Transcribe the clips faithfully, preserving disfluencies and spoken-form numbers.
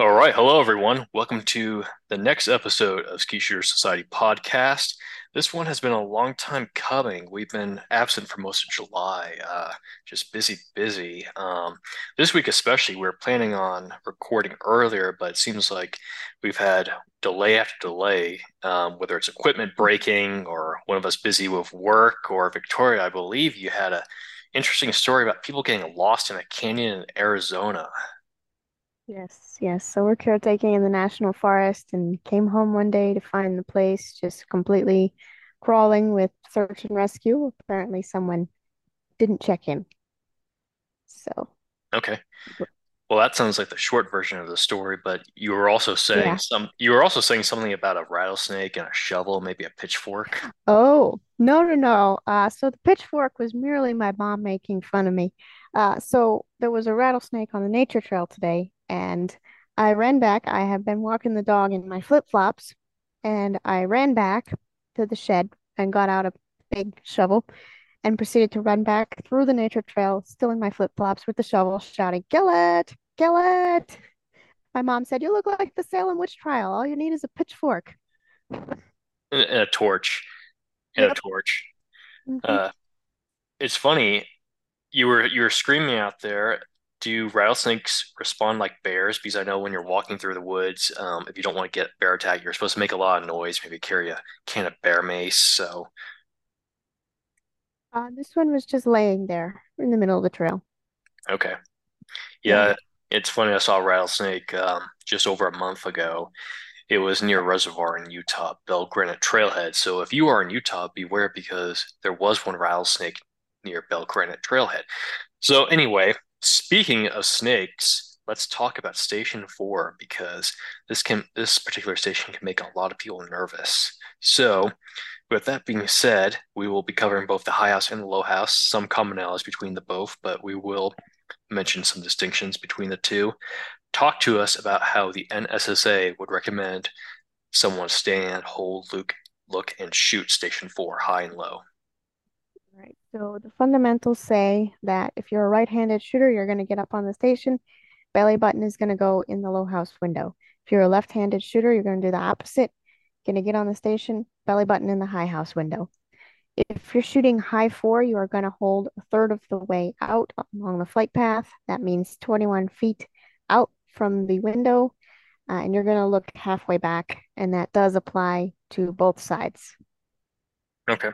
All right. Hello, everyone. Welcome to the next episode of Skeet Shooters Society podcast. This one has been a long time coming. We've been absent for most of July, uh, just busy, busy. Um, this week especially, we were planning on recording earlier, but it seems like we've had delay after delay, um, whether it's equipment breaking or one of us busy with work, or Victoria, I believe you had an interesting story about people getting lost in a canyon in Arizona. Yes, yes. So we're caretaking in the national forest and came home one day to find the place just completely crawling with search and rescue. Apparently someone didn't check in. So. Okay. Well, that sounds like the short version of the story, but you were also saying yeah. some you were also saying something about a rattlesnake and a shovel, maybe a pitchfork. Oh, no, no, no. Uh, so the pitchfork was merely my mom making fun of me. Uh, so there was a rattlesnake on the nature trail today. And I ran back. I have been walking the dog in my flip-flops, and I ran back to the shed and got out a big shovel and proceeded to run back through the nature trail, still in my flip-flops with the shovel, shouting, "Gil it! Gil it!" My mom said, "You look like the Salem witch trial. All you need is a pitchfork. And a torch. And yep. a torch. Mm-hmm. Uh, it's funny. You were you were screaming out there. Do rattlesnakes respond like bears? Because I know when you're walking through the woods, um, if you don't want to get bear attacked, you're supposed to make a lot of noise, maybe carry a can of bear mace. So uh, this one was just laying there in the middle of the trail. Okay. Yeah, yeah. It's funny. I saw a rattlesnake um, just over a month ago. It was near a reservoir in Utah, Bell Granite Trailhead. So if you are in Utah, beware, because there was one rattlesnake near Bell Granite Trailhead. So anyway, speaking of snakes, let's talk about Station four, because this can this particular station can make a lot of people nervous. So with that being said, we will be covering both the high house and the low house, some commonalities between the both, but we will mention some distinctions between the two. Talk to us about how the N S S A would recommend someone stand, hold, look, look, and shoot Station four, high and low. Right. So the fundamentals say that if you're a right-handed shooter, you're going to get up on the station. Belly button is going to go in the low house window. If you're a left-handed shooter, you're going to do the opposite. Going to get on the station, belly button in the high house window. If you're shooting high four, you are going to hold a third of the way out along the flight path. That means twenty-one feet out from the window, uh, and you're going to look halfway back, and that does apply to both sides. Okay.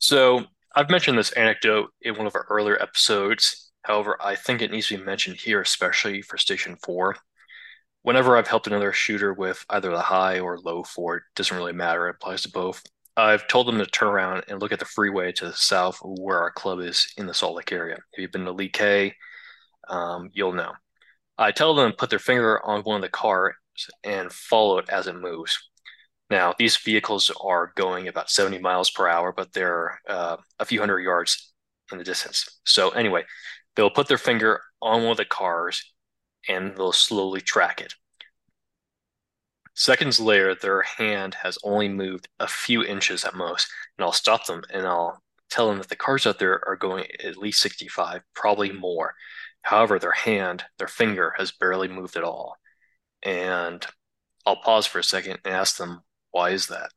So I've mentioned this anecdote in one of our earlier episodes. However, I think it needs to be mentioned here, especially for Station four. Whenever I've helped another shooter with either the high or low four, it doesn't really matter. It applies to both. I've told them to turn around and look at the freeway to the south where our club is in the Salt Lake area. If you've been to Lee Kay, um, you'll know. I tell them to put their finger on one of the cars and follow it as it moves. Now, these vehicles are going about seventy miles per hour, but they're uh, a few hundred yards in the distance. So anyway, they'll put their finger on one of the cars and they'll slowly track it. Seconds later, their hand has only moved a few inches at most, and I'll stop them and I'll tell them that the cars out there are going at least sixty-five, probably more. However, their hand, their finger has barely moved at all. And I'll pause for a second and ask them, why is that?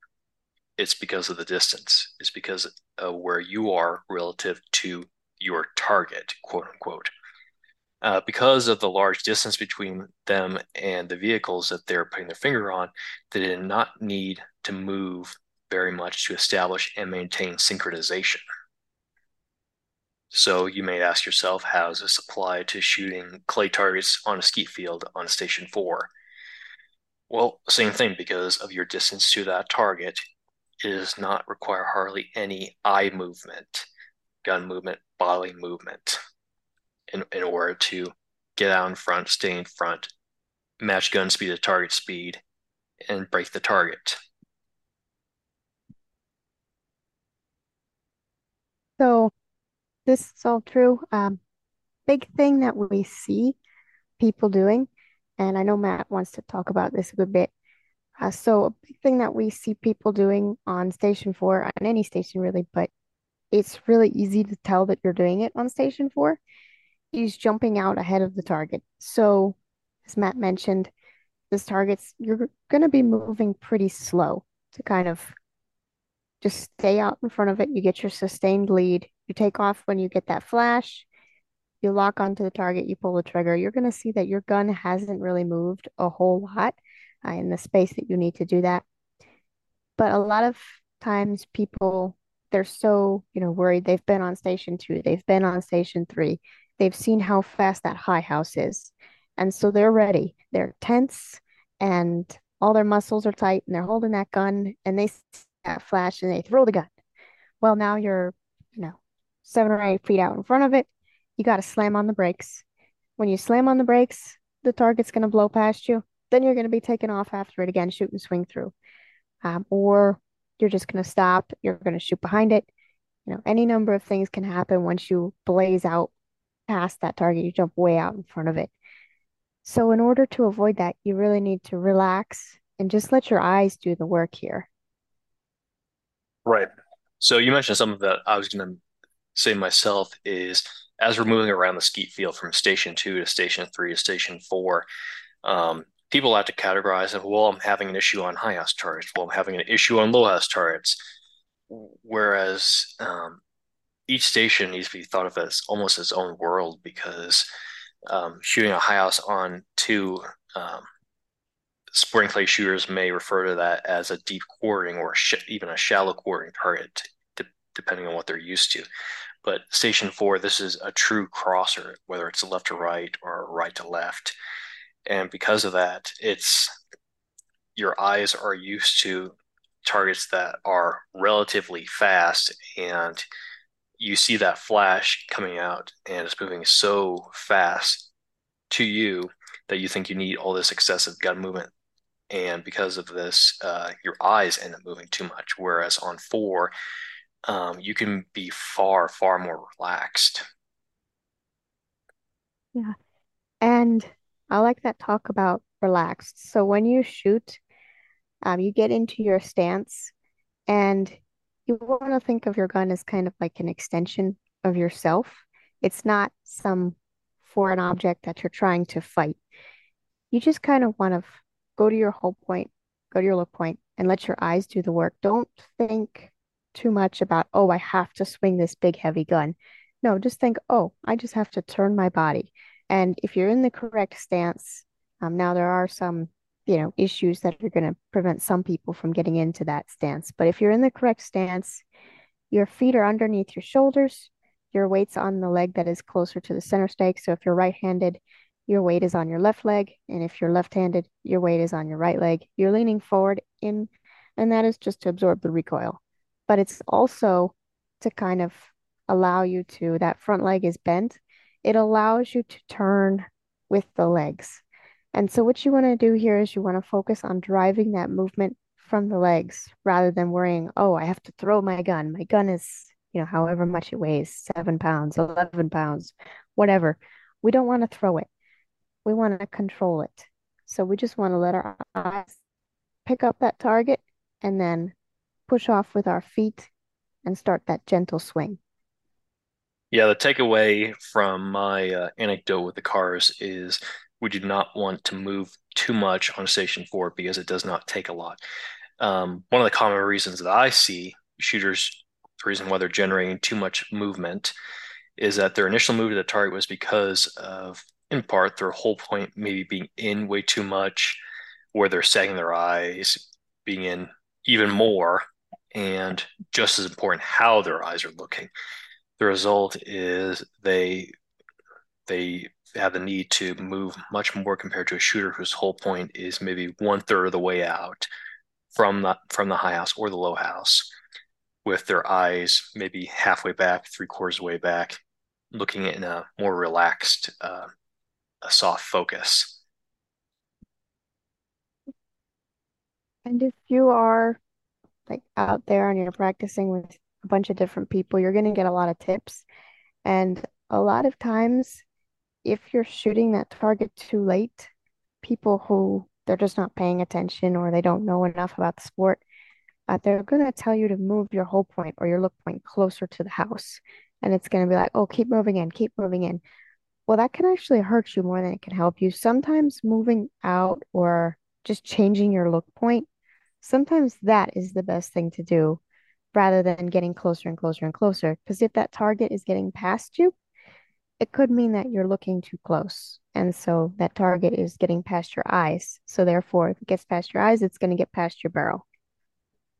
It's because of the distance. It's because of where you are relative to your target, quote unquote. Uh, because of the large distance between them and the vehicles that they're putting their finger on, they did not need to move very much to establish and maintain synchronization. So you may ask yourself, how does this apply to shooting clay targets on a skeet field on Station four? Well, same thing, because of your distance to that target, it does not require hardly any eye movement, gun movement, body movement in, in order to get out in front, stay in front, match gun speed to target speed, and break the target. So this is all true. Um, big thing that we see people doing, and I know Matt wants to talk about this a good bit. Uh, so a big thing that we see people doing on Station four, on any station really, but it's really easy to tell that you're doing it on Station four, is jumping out ahead of the target. So as Matt mentioned, those targets, you're going to be moving pretty slow to kind of just stay out in front of it. You get your sustained lead. You take off when you get that flash. You lock onto the target. You pull the trigger. You're going to see that your gun hasn't really moved a whole lot uh, in the space that you need to do that. But a lot of times people, they're so, you know, worried. They've been on station two. They've been on station three. They've seen how fast that high house is. And so they're ready. They're tense and all their muscles are tight and they're holding that gun and they see that flash and they throw the gun. Well, now you're, you know, seven or eight feet out in front of it. You got to slam on the brakes. When you slam on the brakes, the target's going to blow past you. Then you're going to be taken off after it again, shoot and swing through. Um, or you're just going to stop. You're going to shoot behind it. You know, any number of things can happen once you blaze out past that target. You jump way out in front of it. So in order to avoid that, you really need to relax and just let your eyes do the work here. Right. So you mentioned something that I was going to say myself is, as we're moving around the skeet field from station two to station three to station four, um, people have to categorize it. Well, I'm having an issue on high house targets. Well, I'm having an issue on low house targets. Whereas um, each station needs to be thought of as almost its own world, because Um, shooting a high house on two um, sporting clay shooters may refer to that as a deep quartering or sh- even a shallow quartering target, d- depending on what they're used to. But station four, this is a true crosser, whether it's left to right or right to left. And because of that, it's your eyes are used to targets that are relatively fast, and you see that flash coming out and it's moving so fast to you that you think you need all this excessive gun movement. And because of this, uh, your eyes end up moving too much. Whereas on four, um, you can be far, far more relaxed. Yeah. And I like that talk about relaxed. So when you shoot, um, you get into your stance and you want to think of your gun as kind of like an extension of yourself. It's not some foreign object that you're trying to fight. You just kind of want to go to your hold point, go to your look point, and let your eyes do the work. Don't think too much about, oh, I have to swing this big, heavy gun. No, just think, oh, I just have to turn my body. And if you're in the correct stance, um, now there are some you know, issues that are going to prevent some people from getting into that stance. But if you're in the correct stance, your feet are underneath your shoulders, your weight's on the leg that is closer to the center stake. So if you're right-handed, your weight is on your left leg. And if you're left-handed, your weight is on your right leg. You're leaning forward in, and that is just to absorb the recoil. But it's also to kind of allow you to, that front leg is bent. It allows you to turn with the legs. And so what you want to do here is you want to focus on driving that movement from the legs rather than worrying, oh, I have to throw my gun. My gun is, you know, however much it weighs, seven pounds, eleven pounds, whatever. We don't want to throw it. We want to control it. So we just want to let our eyes pick up that target and then push off with our feet and start that gentle swing. Yeah, the takeaway from my uh, anecdote with the cars is, we do not want to move too much on station four because it does not take a lot. Um, one of the common reasons that I see shooters, the reason why they're generating too much movement is that their initial move to the target was because of, in part, their whole point maybe being in way too much, where they're sagging their eyes, being in even more, and just as important, how their eyes are looking. The result is they they... have the need to move much more compared to a shooter whose whole point is maybe one third of the way out from the, from the high house or the low house, with their eyes maybe halfway back, three quarters way back, looking in a more relaxed, uh, a soft focus. And if you are like out there and you're practicing with a bunch of different people, you're going to get a lot of tips. And a lot of times, if you're shooting that target too late, people who they're just not paying attention or they don't know enough about the sport, uh, they're going to tell you to move your hold point or your look point closer to the house. And it's going to be like, oh, keep moving in, keep moving in. well, that can actually hurt you more than it can help you. Sometimes moving out or just changing your look point, sometimes that is the best thing to do rather than getting closer and closer and closer. Because if that target is getting past you, it could mean that you're looking too close. And so that target is getting past your eyes. So therefore, if it gets past your eyes, it's going to get past your barrel.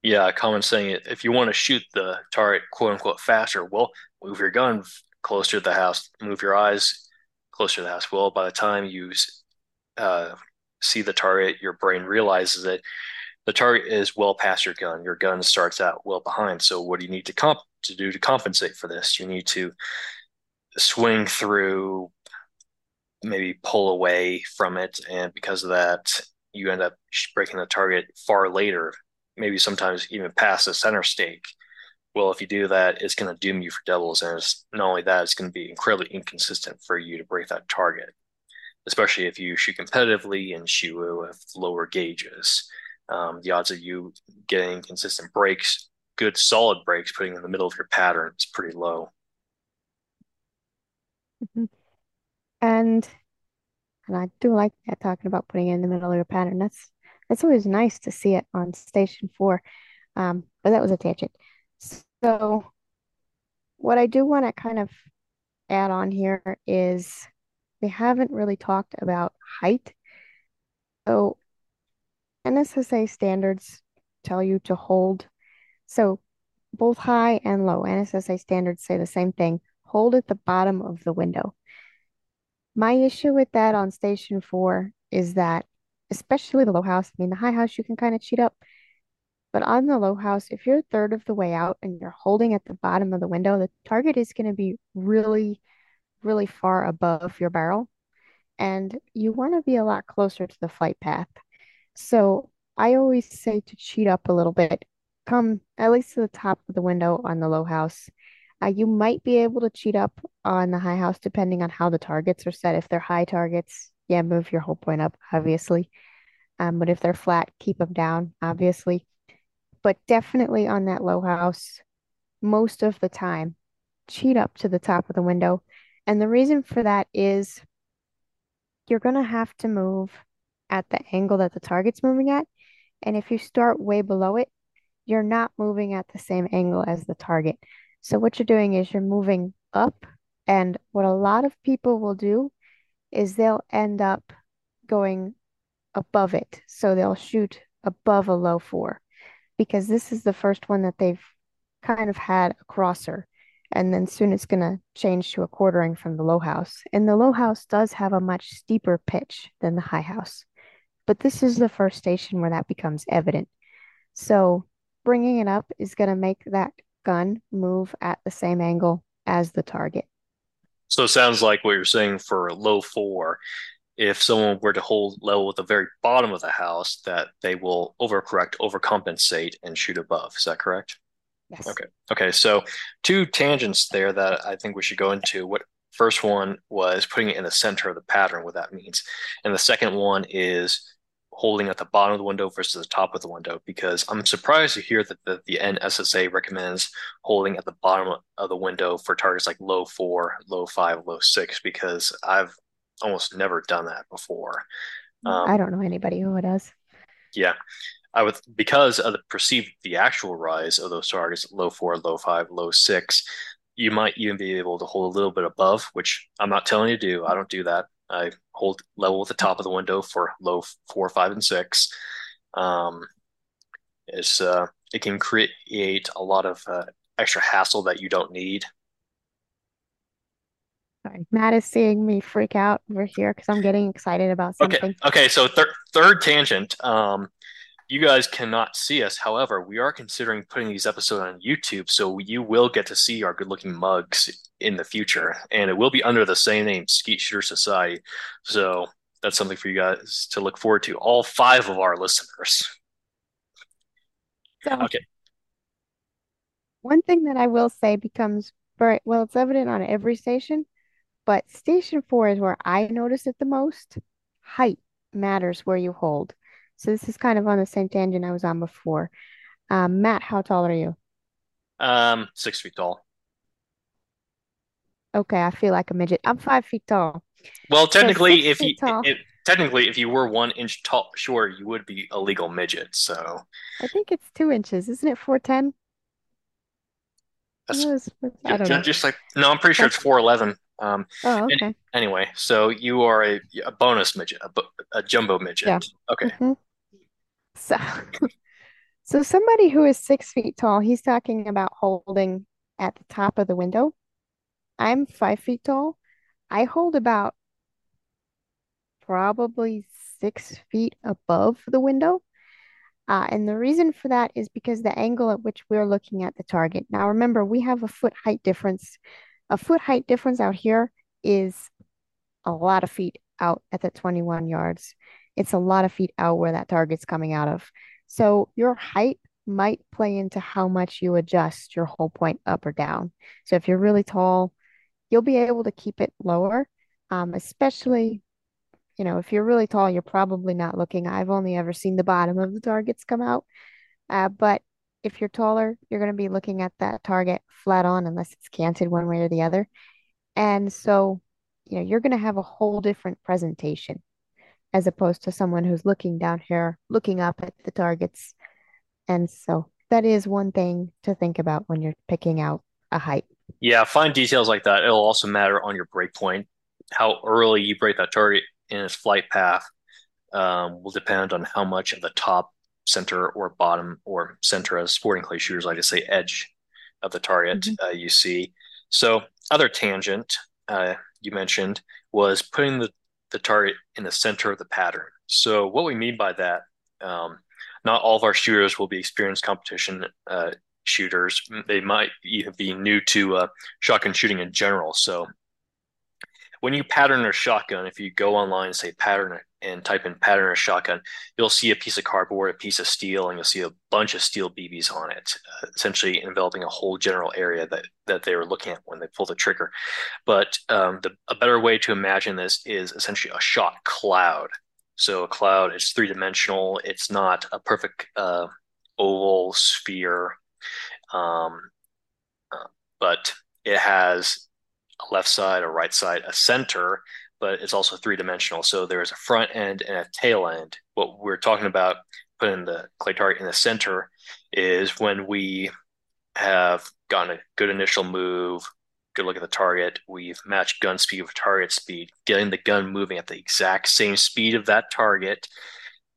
Yeah, a common saying, if you want to shoot the target, quote unquote, faster, well, move your gun closer to the house, move your eyes closer to the house. Well, by the time you uh, see the target, your brain realizes that the target is well past your gun. Your gun starts out well behind. So what do you need to comp to do to compensate for this? You need to swing through, maybe pull away from it. And because of that, you end up breaking the target far later, maybe sometimes even past the center stake. Well, if you do that, it's going to doom you for doubles. And it's not only that, it's going to be incredibly inconsistent for you to break that target, especially if you shoot competitively and shoot with lower gauges. Um, the odds of you getting consistent breaks, good solid breaks, putting in the middle of your pattern is pretty low. Mm-hmm. And and I do like that, talking about putting it in the middle of your pattern. That's that's always nice to see it on station four. Um, but that was a tangent. So what I do want to kind of add on here is we haven't really talked about height. So N S S A standards tell you to hold. So both high and low N S S A standards say the same thing. Hold at the bottom of the window. My issue with that on station four is that, especially the low house, I mean, the high house, you can kind of cheat up. But on the low house, if you're a third of the way out and you're holding at the bottom of the window, the target is going to be really, really far above your barrel. And you want to be a lot closer to the flight path. So I always say to cheat up a little bit. Come at least to the top of the window on the low house. Uh, you might be able to cheat up on the high house depending on how the targets are set. If they're high targets, yeah, move your whole point up, obviously. Um, but if they're flat, keep them down, obviously. But definitely on that low house, most of the time, cheat up to the top of the window. And the reason for that is you're going to have to move at the angle that the target's moving at. And if you start way below it, you're not moving at the same angle as the target. So what you're doing is you're moving up. And what a lot of people will do is they'll end up going above it. So they'll shoot above a low four, because this is the first one that they've kind of had a crosser. And then soon it's going to change to a quartering from the low house. And the low house does have a much steeper pitch than the high house. But this is the first station where that becomes evident. So bringing it up is going to make that gun move at the same angle as the target. So it sounds like what you're saying for low four, if someone were to hold level at the very bottom of the house, that they will overcorrect, overcompensate, and shoot above. Is that correct? Yes. Okay. Okay. So two tangents there that I think we should go into. What first one was putting it in the center of the pattern, what that means. And the second one is holding at the bottom of the window versus the top of the window, because I'm surprised to hear that the, the N S S A recommends holding at the bottom of the window for targets like low four, low five, low six, because I've almost never done that before. Um, I don't know anybody who does. Yeah. I would, because of the perceived, the actual rise of those targets, low four, low five, low six, you might even be able to hold a little bit above, which I'm not telling you to do. I don't do that. I hold level at the top of the window for low four, five, and six. Um, it's uh, it can create a lot of uh, extra hassle that you don't need. Sorry, Matt is seeing me freak out over here because I'm getting excited about something. Okay, okay. So thir- third tangent. Um, You guys cannot see us. However, we are considering putting these episodes on YouTube, so you will get to see our good-looking mugs in the future, and it will be under the same name, Skeet Shooter Society. So that's something for you guys to look forward to, all five of our listeners. So, okay. One thing that I will say becomes very well, it's evident on every station, but station four is where I notice it the most. Height matters where you hold. So this is kind of on the same tangent I was on before. Um, Matt, how tall are you? Um, six feet tall. Okay, I feel like a midget. I'm five feet tall. Well, technically, so if you if, technically if you were one inch tall, sure, you would be a legal midget. So I think it's two inches, isn't it? Four ten. Just like no, I'm pretty sure it's four eleven. Um, oh, okay. Any, anyway, so you are a, a bonus midget, a, a jumbo midget. Yeah. Okay. Mm-hmm. So, so somebody who is six feet tall, he's talking about holding at the top of the window. I'm five feet tall. I hold about probably six feet above the window. Uh, and the reason for that is because the angle at which we're looking at the target. Now, remember, we have a foot height difference. A foot height difference out here is a lot of feet out at the twenty-one yards. It's a lot of feet out where that target's coming out of. So your height might play into how much you adjust your hole point up or down. So if you're really tall, you'll be able to keep it lower, um, especially, you know, if you're really tall, you're probably not looking. I've only ever seen the bottom of the targets come out. Uh, but if you're taller, you're going to be looking at that target flat on unless it's canted one way or the other. And so, you know, you're going to have a whole different presentation as opposed to someone who's looking down here, looking up at the targets. And so that is one thing to think about when you're picking out a height. Yeah, find details like that. It'll also matter on your break point. How early you break that target in its flight path um, will depend on how much of the top, center, or bottom, or center, as sporting clay shooters like to say, edge of the target mm-hmm. uh, you see. So other tangent uh, you mentioned was putting the, the target in the center of the pattern. So what we mean by that, um, not all of our shooters will be experienced competition uh, shooters. They might even be new to uh, shotgun shooting in general. So when you pattern a shotgun, if you go online and say pattern and type in pattern a shotgun, you'll see a piece of cardboard, a piece of steel, and you'll see a bunch of steel B Bs on it, uh, essentially enveloping a whole general area that, that they were looking at when they pulled the trigger. But um, the, a better way to imagine this is essentially a shot cloud. So a cloud is three-dimensional. It's not a perfect uh, oval sphere, um, uh, but it has a left side, a right side, a center, but it's also three-dimensional. So there's a front end and a tail end. What we're talking about putting the clay target in the center is when we have gotten a good initial move, good look at the target, we've matched gun speed with target speed, getting the gun moving at the exact same speed of that target.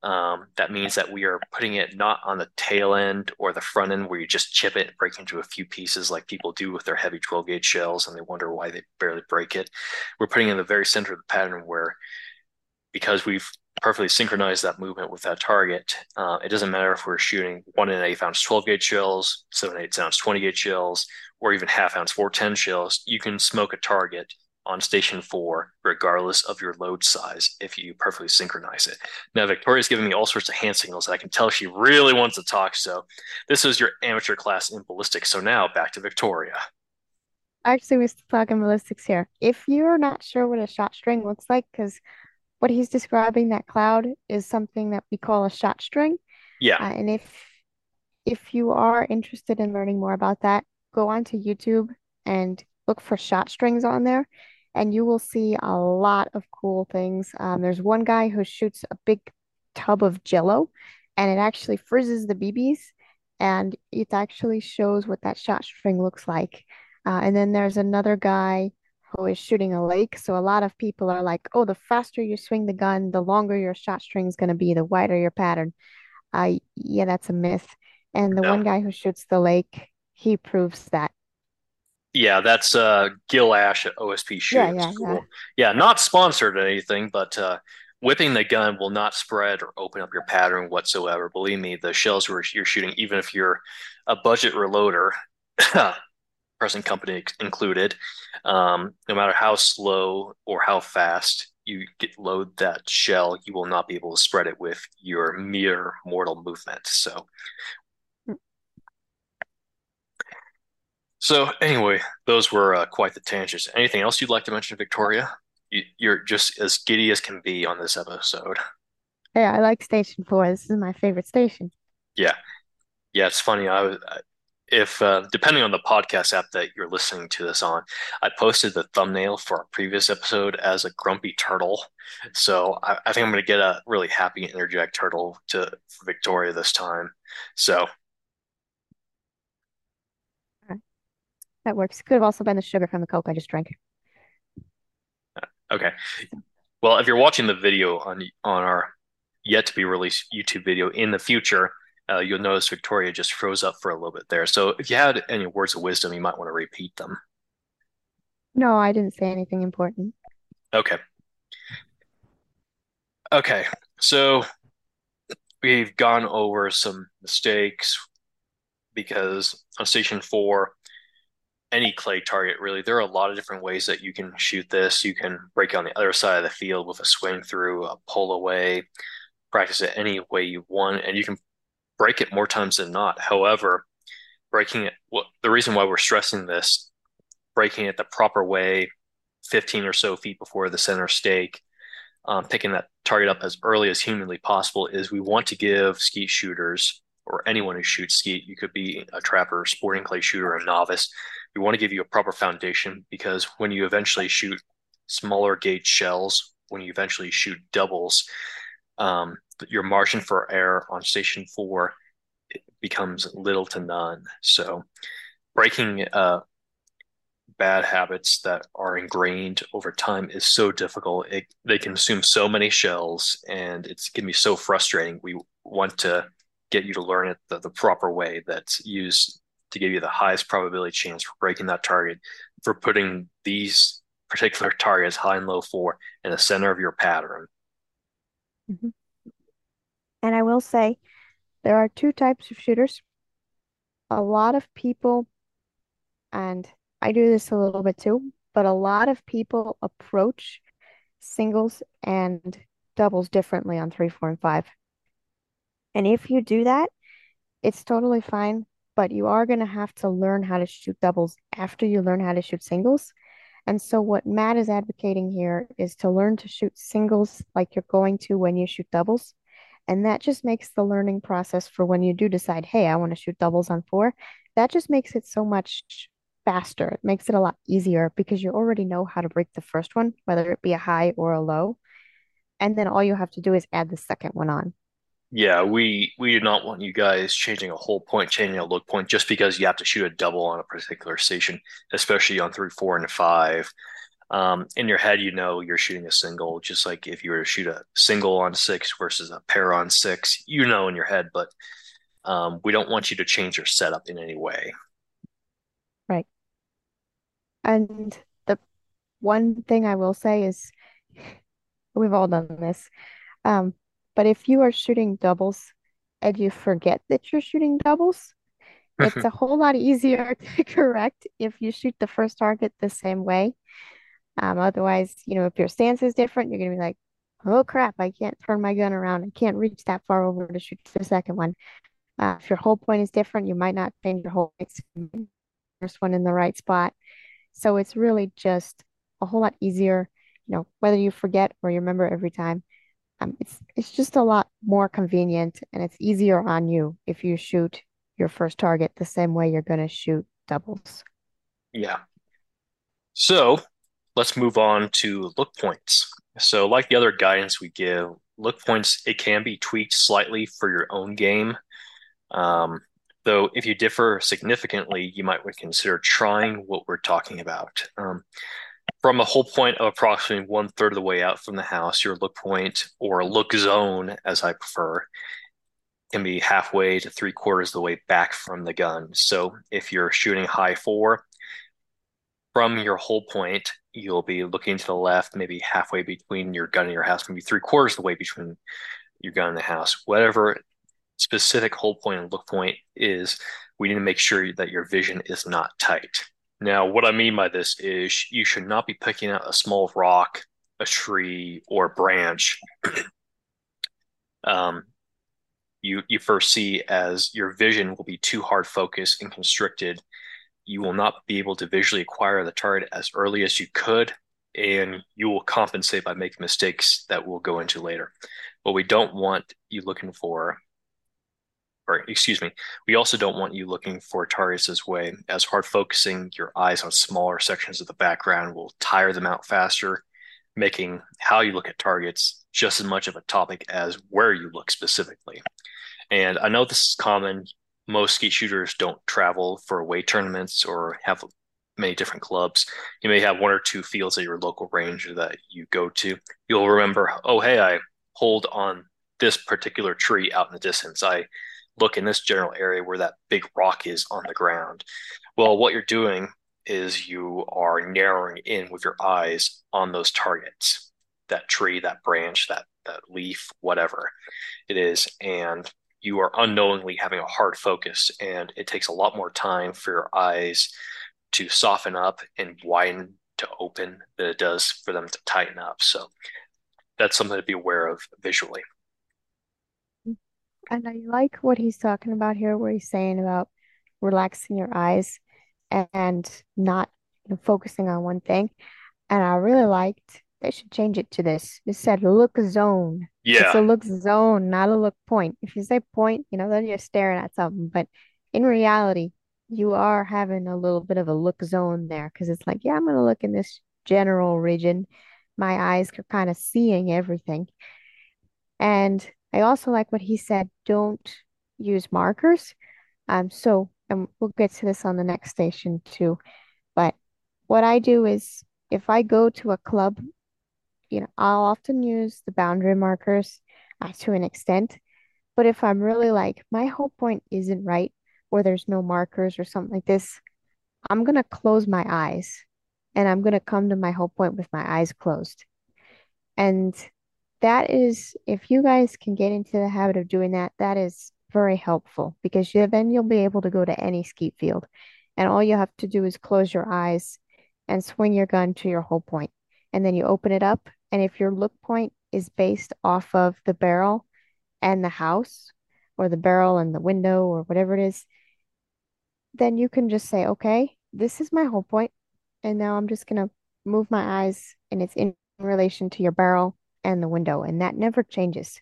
Um, that means that we are putting it not on the tail end or the front end where you just chip it and break into a few pieces like people do with their heavy twelve gauge shells and they wonder why they barely break it. We're putting it in the very center of the pattern where, because we've perfectly synchronized that movement with that target, uh, it doesn't matter if we're shooting one and an eighth ounce twelve gauge shells, seven and eighth ounce twenty gauge shells, or even half ounce four ten shells. You can smoke a target on station four regardless of your load size if you perfectly synchronize it. Now, Victoria's giving me all sorts of hand signals that I can tell she really wants to talk, so this is your amateur class in ballistics. So now back to Victoria. Actually, we're still talking ballistics here. If you're not sure what a shot string looks like, because what he's describing, that cloud, is something that we call a shot string. Yeah. Uh, and if if you are interested in learning more about that, go onto YouTube and look for shot strings on there, and you will see a lot of cool things. Um, there's one guy who shoots a big tub of Jello, and it actually frizzes the B Bs, and it actually shows what that shot string looks like. Uh, and then there's another guy who is shooting a lake. So a lot of people are like, oh, the faster you swing the gun, the longer your shot string is going to be, the wider your pattern. Uh, yeah, that's a myth. And the no. one guy who shoots the lake, he proves that. Yeah, that's uh, Gil Ash at O S P Shoots yeah, yeah, School. Yeah. yeah, not sponsored or anything, but uh, whipping the gun will not spread or open up your pattern whatsoever. Believe me, the shells where you're shooting, even if you're a budget reloader, present company included, um, no matter how slow or how fast you get load that shell, you will not be able to spread it with your mere mortal movement. So, so anyway, those were uh, quite the tangents. Anything else you'd like to mention, Victoria? You, you're just as giddy as can be on this episode. Yeah, I like Station Four. This is my favorite station. Yeah, yeah, it's funny. I was. I, if uh, depending on the podcast app that you're listening to this on, I posted the thumbnail for our previous episode as a grumpy turtle. So I, I think I'm going to get a really happy interject turtle to for Victoria this time. So that works. Could have also been the sugar from the Coke I just drank. Okay. Well, if you're watching the video on on our yet to be released YouTube video in the future, uh, you'll notice Victoria just froze up for a little bit there. So if you had any words of wisdom, you might want to repeat them. No, I didn't say anything important. Okay. Okay. So we've gone over some mistakes because on Station four, any clay target, really, there are a lot of different ways that you can shoot this. You can break it on the other side of the field with a swing through, a pull away, practice it any way you want, and you can break it more times than not. However, breaking it, well, the reason why we're stressing this, breaking it the proper way, fifteen or so feet before the center stake, um, picking that target up as early as humanly possible, is we want to give skeet shooters, or anyone who shoots skeet, you could be a trapper, a sporting clay shooter, or a novice, we want to give you a proper foundation, because when you eventually shoot smaller gauge shells, when you eventually shoot doubles, um, your margin for error on Station four becomes little to none. So breaking uh, bad habits that are ingrained over time is so difficult. It, they consume so many shells, and it's going to be so frustrating. We want to get you to learn it the, the proper way that's used to give you the highest probability chance for breaking that target, for putting these particular targets high and low four in the center of your pattern. Mm-hmm. And I will say there are two types of shooters. A lot of people, and I do this a little bit too, but a lot of people approach singles and doubles differently on three, four, and five. And if you do that, it's totally fine, but you are going to have to learn how to shoot doubles after you learn how to shoot singles. And so what Matt is advocating here is to learn to shoot singles like you're going to when you shoot doubles. And that just makes the learning process for when you do decide, hey, I want to shoot doubles on four, that just makes it so much faster. It makes it a lot easier because you already know how to break the first one, whether it be a high or a low. And then all you have to do is add the second one on. Yeah, we, we do not want you guys changing a whole point, changing a look point, just because you have to shoot a double on a particular station, especially on three, four, and five. Um, in your head, you know you're shooting a single, just like if you were to shoot a single on six versus a pair on six, you know in your head, but um, we don't want you to change your setup in any way. Right. And the one thing I will say is, we've all done this, um, but if you are shooting doubles and you forget that you're shooting doubles, it's a whole lot easier to correct if you shoot the first target the same way. Um, otherwise, you know, if your stance is different, you're going to be like, oh, crap, I can't turn my gun around. I can't reach that far over to shoot the second one. Uh, if your whole point is different, you might not change your whole point. First one in the right spot. So it's really just a whole lot easier, you know, whether you forget or you remember every time. Um, it's it's just a lot more convenient, and it's easier on you if you shoot your first target the same way you're going to shoot doubles. Yeah. So let's move on to look points. So like the other guidance we give, look points, it can be tweaked slightly for your own game. Um, though if you differ significantly, you might want to consider trying what we're talking about. Um From a whole point of approximately one third of the way out from the house, your look point, or look zone, as I prefer, can be halfway to three quarters of the way back from the gun. So if you're shooting high four, from your whole point, you'll be looking to the left, maybe halfway between your gun and your house, maybe three quarters of the way between your gun and the house. Whatever specific whole point and look point is, we need to make sure that your vision is not tight. Now, what I mean by this is you should not be picking out a small rock, a tree, or a branch um, you, you first see, as your vision will be too hard focused and constricted. You will not be able to visually acquire the target as early as you could, and you will compensate by making mistakes that we'll go into later. But we don't want you looking for or excuse me, we also don't want you looking for targets this way, as hard focusing your eyes on smaller sections of the background will tire them out faster, making how you look at targets just as much of a topic as where you look specifically. And I know this is common. Most skeet shooters don't travel for away tournaments or have many different clubs. You may have one or two fields at your local range that you go to. You'll remember, oh, hey, I pulled on this particular tree out in the distance. I look in this general area where that big rock is on the ground. Well, what you're doing is you are narrowing in with your eyes on those targets, that tree, that branch, that, that leaf, whatever it is. And you are unknowingly having a hard focus, and it takes a lot more time for your eyes to soften up and widen to open than it does for them to tighten up. So that's something to be aware of visually. And I like what he's talking about here, where he's saying about relaxing your eyes and not, you know, focusing on one thing. And I really liked, they should change it to this. It said look zone. Yeah. It's a look zone, not a look point. If you say point, you know, then you're staring at something. But in reality, you are having a little bit of a look zone there, because it's like, yeah, I'm going to look in this general region. My eyes are kind of seeing everything. And I also like what he said, don't use markers. Um, so and we'll get to this on the next station too. But what I do is if I go to a club, you know, I'll often use the boundary markers uh, to an extent. But if I'm really like, my whole point isn't right, or there's no markers or something like this, I'm going to close my eyes and I'm going to come to my whole point with my eyes closed. And that is, if you guys can get into the habit of doing that, that is very helpful, because you, then you'll be able to go to any skeet field. And all you have to do is close your eyes and swing your gun to your whole point. And then you open it up. And if your look point is based off of the barrel and the house, or the barrel and the window, or whatever it is, then you can just say, okay, this is my whole point. And now I'm just going to move my eyes, and it's in relation to your barrel and the window, and that never changes.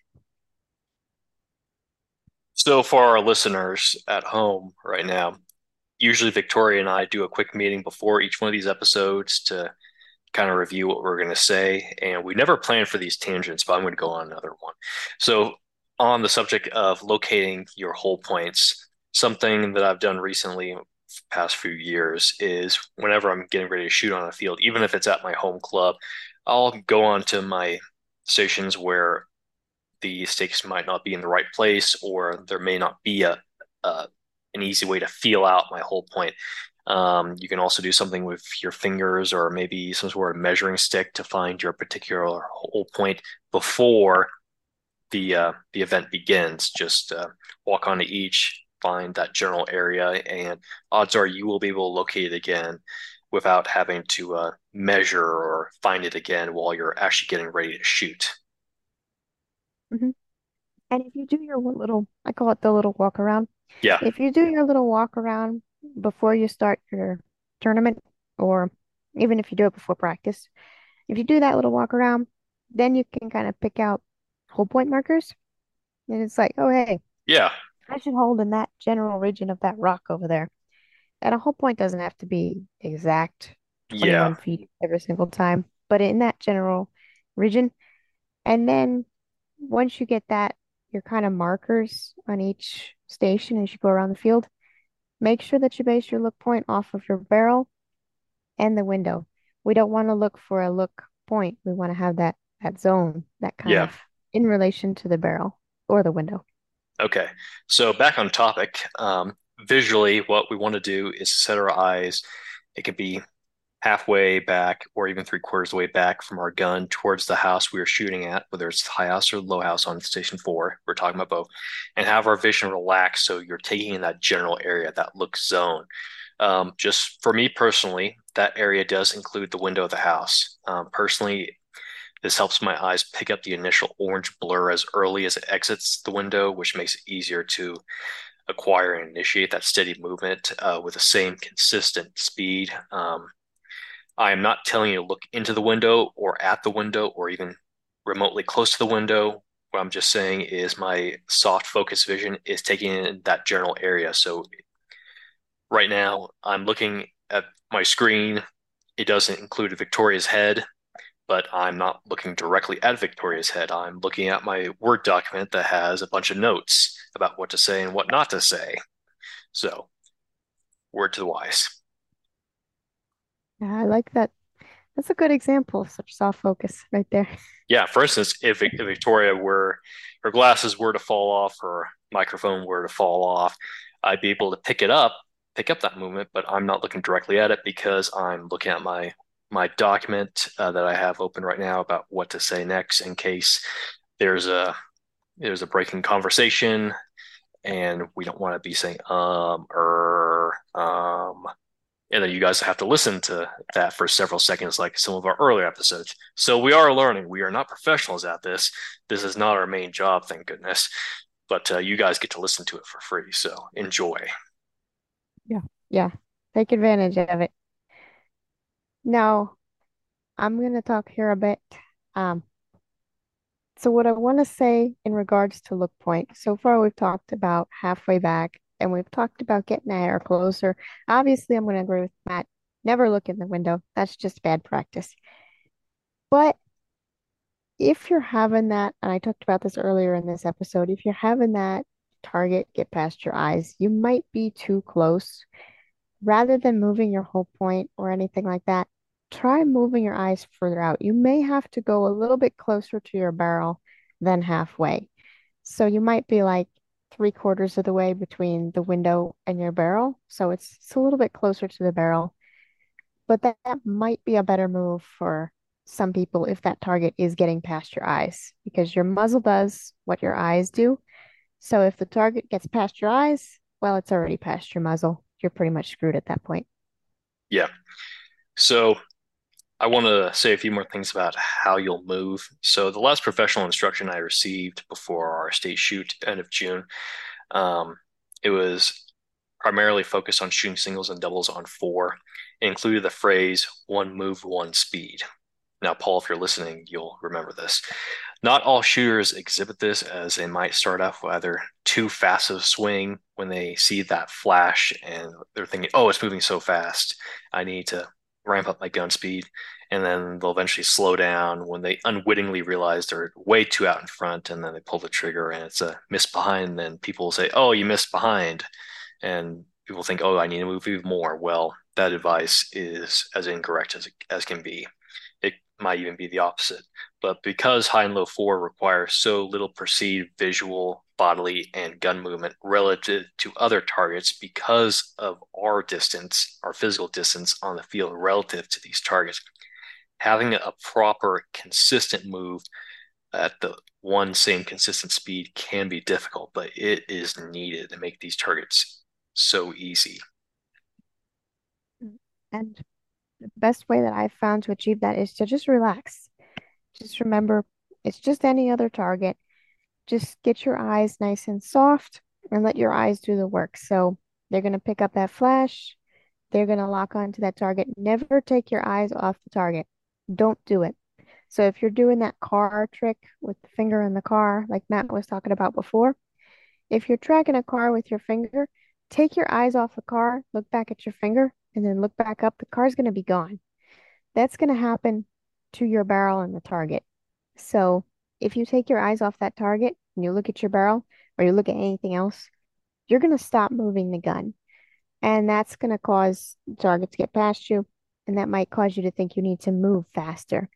So for our listeners at home right now, usually Victoria and I do a quick meeting before each one of these episodes to kind of review what we're going to say, and we never plan for these tangents, but I'm going to go on another one. So on the subject of locating your whole points, something that I've done recently past few years is whenever I'm getting ready to shoot on a field, even if it's at my home club, I'll go on to my stations where the stakes might not be in the right place, or there may not be a, a an easy way to feel out my whole point. Um, you can also do something with your fingers, or maybe some sort of measuring stick to find your particular whole point before the uh, the event begins. Just uh, walk onto each, find that general area, and odds are you will be able to locate it again without having to uh, measure or find it again while you're actually getting ready to shoot. Mm-hmm. And if you do your little, I call it the little walk around. Yeah. If you do your little walk around before you start your tournament, or even if you do it before practice, if you do that little walk around, then you can kind of pick out whole point markers. And it's like, oh, hey, yeah, I should hold in that general region of that rock over there. And a whole point doesn't have to be exact twenty-one yeah. feet every single time, but in that general region. And then once you get that, your kind of markers on each station as you go around the field, make sure that you base your look point off of your barrel and the window. We don't want to look for a look point. We want to have that, that zone, that kind yeah. of in relation to the barrel or the window. Okay. So back on topic, um, visually, what we want to do is set our eyes. It could be halfway back or even three quarters of the way back from our gun towards the house we are shooting at, whether it's high house or low house on station four. We're talking about both. And have our vision relaxed so you're taking in that general area, that look zone. Um, just for me personally, that area does include the window of the house. Um, personally, this helps my eyes pick up the initial orange blur as early as it exits the window, which makes it easier to acquire and initiate that steady movement uh, with the same consistent speed. Um, I am not telling you to look into the window or at the window or even remotely close to the window What I'm just saying is my soft focus vision is taking in that general area. So right now I'm looking at my screen. It doesn't include Victoria's head, but I'm not looking directly at Victoria's head. I'm looking at my Word document that has a bunch of notes about what to say and what not to say. So word to the wise. Yeah, I like that. That's a good example of such soft focus right there. Yeah, for instance, if, if Victoria were, her glasses were to fall off, her microphone were to fall off, I'd be able to pick it up, pick up that movement, but I'm not looking directly at it because I'm looking at my my document uh, that I have open right now about what to say next in case there's a there's a breaking conversation and we don't want to be saying um er um. And then you guys have to listen to that for several seconds, like some of our earlier episodes. So we are learning. We are not professionals at this. This is not our main job, thank goodness. But uh, you guys get to listen to it for free. So enjoy. Yeah. Yeah. Take advantage of it. Now, I'm going to talk here a bit. Um, so what I want to say in regards to look point, so far we've talked about halfway back. And we've talked about getting at or closer. Obviously, I'm going to agree with Matt. Never look in the window. That's just bad practice. But if you're having that, and I talked about this earlier in this episode, if you're having that target get past your eyes, you might be too close. Rather than moving your whole point or anything like that, try moving your eyes further out. You may have to go a little bit closer to your barrel than halfway. So you might be like, three quarters of the way between the window and your barrel. So it's, it's a little bit closer to the barrel, but that, that might be a better move for some people if that target is getting past your eyes, because your muzzle does what your eyes do. So if the target gets past your eyes, well, it's already past your muzzle. You're pretty much screwed at that point. Yeah. So I want to say a few more things about how you'll move. So the last professional instruction I received before our state shoot, end of June, um, it was primarily focused on shooting singles and doubles on four. It included the phrase, one move, one speed. Now, Paul, if you're listening, you'll remember this. Not all shooters exhibit this, as they might start off with either too fast of a swing when they see that flash and they're thinking, oh, it's moving so fast. I need to ramp up my gun speed, and then they'll eventually slow down when they unwittingly realize they're way too out in front, and then they pull the trigger and it's a miss behind. Then people will say, oh, you missed behind, and people think, oh, I need to move even more. Well, that advice is as incorrect as as can be. It might even be the opposite. But because high and low four require so little perceived visual, bodily, and gun movement relative to other targets, because of our distance, our physical distance on the field relative to these targets, having a proper, consistent move at the one same consistent speed can be difficult, but it is needed to make these targets so easy. And the best way that I've found to achieve that is to just relax. Just remember, it's just any other target. Just get your eyes nice and soft and let your eyes do the work. So they're going to pick up that flash. They're going to lock onto that target. Never take your eyes off the target. Don't do it. So if you're doing that car trick with the finger in the car, like Matt was talking about before, if you're tracking a car with your finger, take your eyes off the car, look back at your finger, and then look back up. The car's going to be gone. That's going to happen to your barrel and the target. So if you take your eyes off that target and you look at your barrel or you look at anything else, you're going to stop moving the gun. And that's going to cause the target to get past you. And that might cause you to think you need to move faster.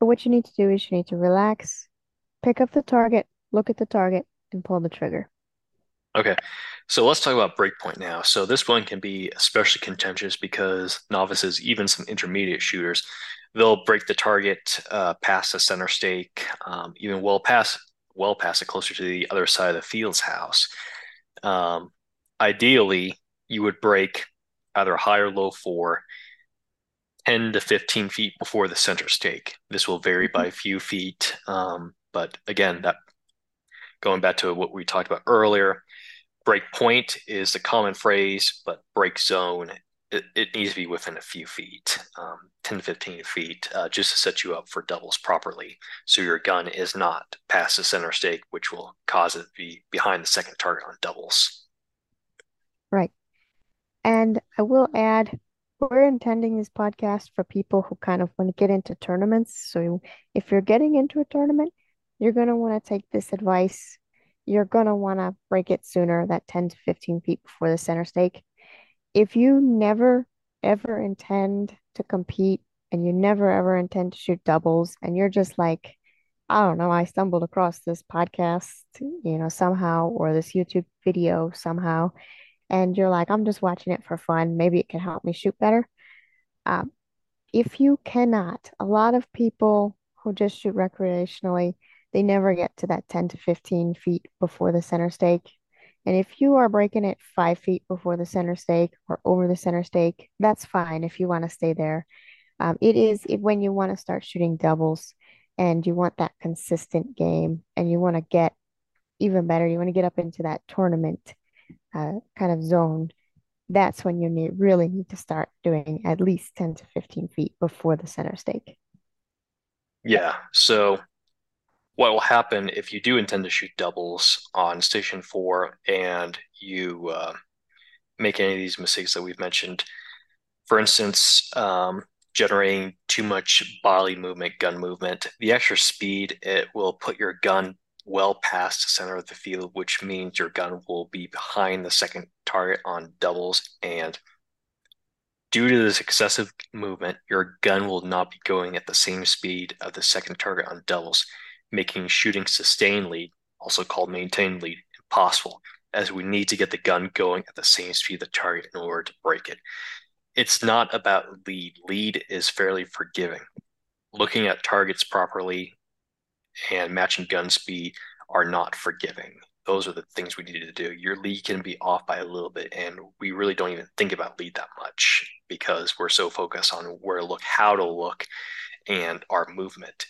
But what you need to do is you need to relax, pick up the target, look at the target, and pull the trigger. Okay, so let's talk about breakpoint now. So this one can be especially contentious because novices, even some intermediate shooters, they'll break the target uh, past the center stake, um, even well past well past it, closer to the other side of the field's house. Um, ideally, you would break either high or low four, ten to fifteen feet before the center stake. This will vary by a few feet, um, but again, that going back to what we talked about earlier, break point is the common phrase, but break zone it, it needs to be within a few feet, um, ten, fifteen feet, uh, just to set you up for doubles properly. So your gun is not past the center stake, which will cause it to be behind the second target on doubles. Right. And I will add, we're intending this podcast for people who kind of want to get into tournaments. So if you're getting into a tournament, you're going to want to take this advice. You're going to want to break it sooner, that ten to fifteen feet before the center stake. If you never, ever intend to compete and you never, ever intend to shoot doubles, and you're just like, I don't know, I stumbled across this podcast, you know, somehow, or this YouTube video somehow, and you're like, I'm just watching it for fun, maybe it can help me shoot better. Um, if you cannot, a lot of people who just shoot recreationally, they never get to that ten to fifteen feet before the center stake. And if you are breaking it five feet before the center stake or over the center stake, that's fine if you want to stay there. Um, it is it, when you want to start shooting doubles and you want that consistent game and you want to get even better, you want to get up into that tournament uh, kind of zone, that's when you need, really need to start doing at least ten to fifteen feet before the center stake. Yeah, so what will happen if you do intend to shoot doubles on station four and you uh, make any of these mistakes that we've mentioned? For instance, um, generating too much body movement, gun movement, the extra speed, it will put your gun well past the center of the field, which means your gun will be behind the second target on doubles. And due to this excessive movement, your gun will not be going at the same speed of the second target on doubles, making shooting sustained lead, also called maintained lead, impossible, as we need to get the gun going at the same speed of the target in order to break it. It's not about lead. Lead is fairly forgiving. Looking at targets properly and matching gun speed are not forgiving. Those are the things we need to do. Your lead can be off by a little bit, and we really don't even think about lead that much because we're so focused on where to look, how to look, and our movement.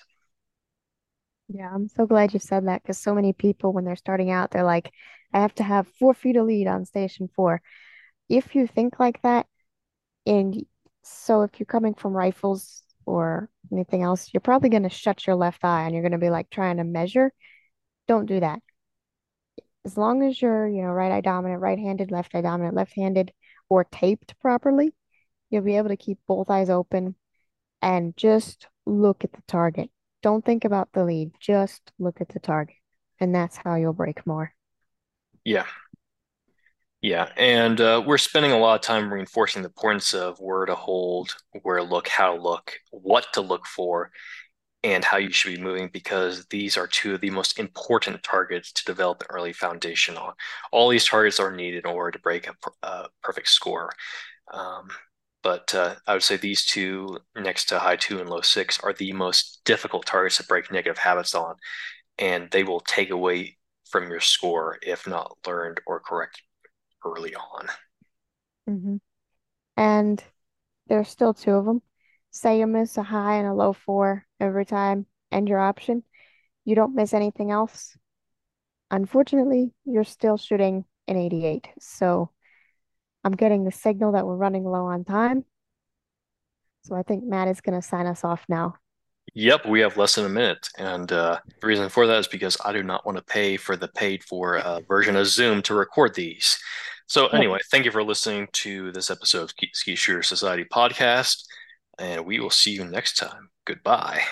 Yeah, I'm so glad you said that, because so many people, when they're starting out, they're like, I have to have four feet of lead on station four. If you think like that, and so if you're coming from rifles or anything else, you're probably going to shut your left eye and you're going to be like trying to measure. Don't do that. As long as you're, you know, right eye dominant, right-handed, left eye dominant, left-handed, or taped properly, you'll be able to keep both eyes open and just look at the target. Don't think about the lead. Just look at the target. And that's how you'll break more. Yeah. Yeah. And uh, we're spending a lot of time reinforcing the importance of where to hold, where to look, how to look, what to look for, and how you should be moving, because these are two of the most important targets to develop an early foundation on. All these targets are needed in order to break a, a perfect score. Um But uh, I would say these two, next to high two and low six, are the most difficult targets to break negative habits on, and they will take away from your score if not learned or corrected early on. Mm-hmm. And there's still two of them. Say you miss a high and a low four every time, and your option, you don't miss anything else. Unfortunately, you're still shooting an eighty-eight, so I'm getting the signal that we're running low on time. So I think Matt is going to sign us off now. Yep, we have less than a minute. And uh, the reason for that is because I do not want to pay for the paid for uh, version of Zoom to record these. So anyway, thank you for listening to this episode of Skeet Shooter Society podcast. And we will see you next time. Goodbye.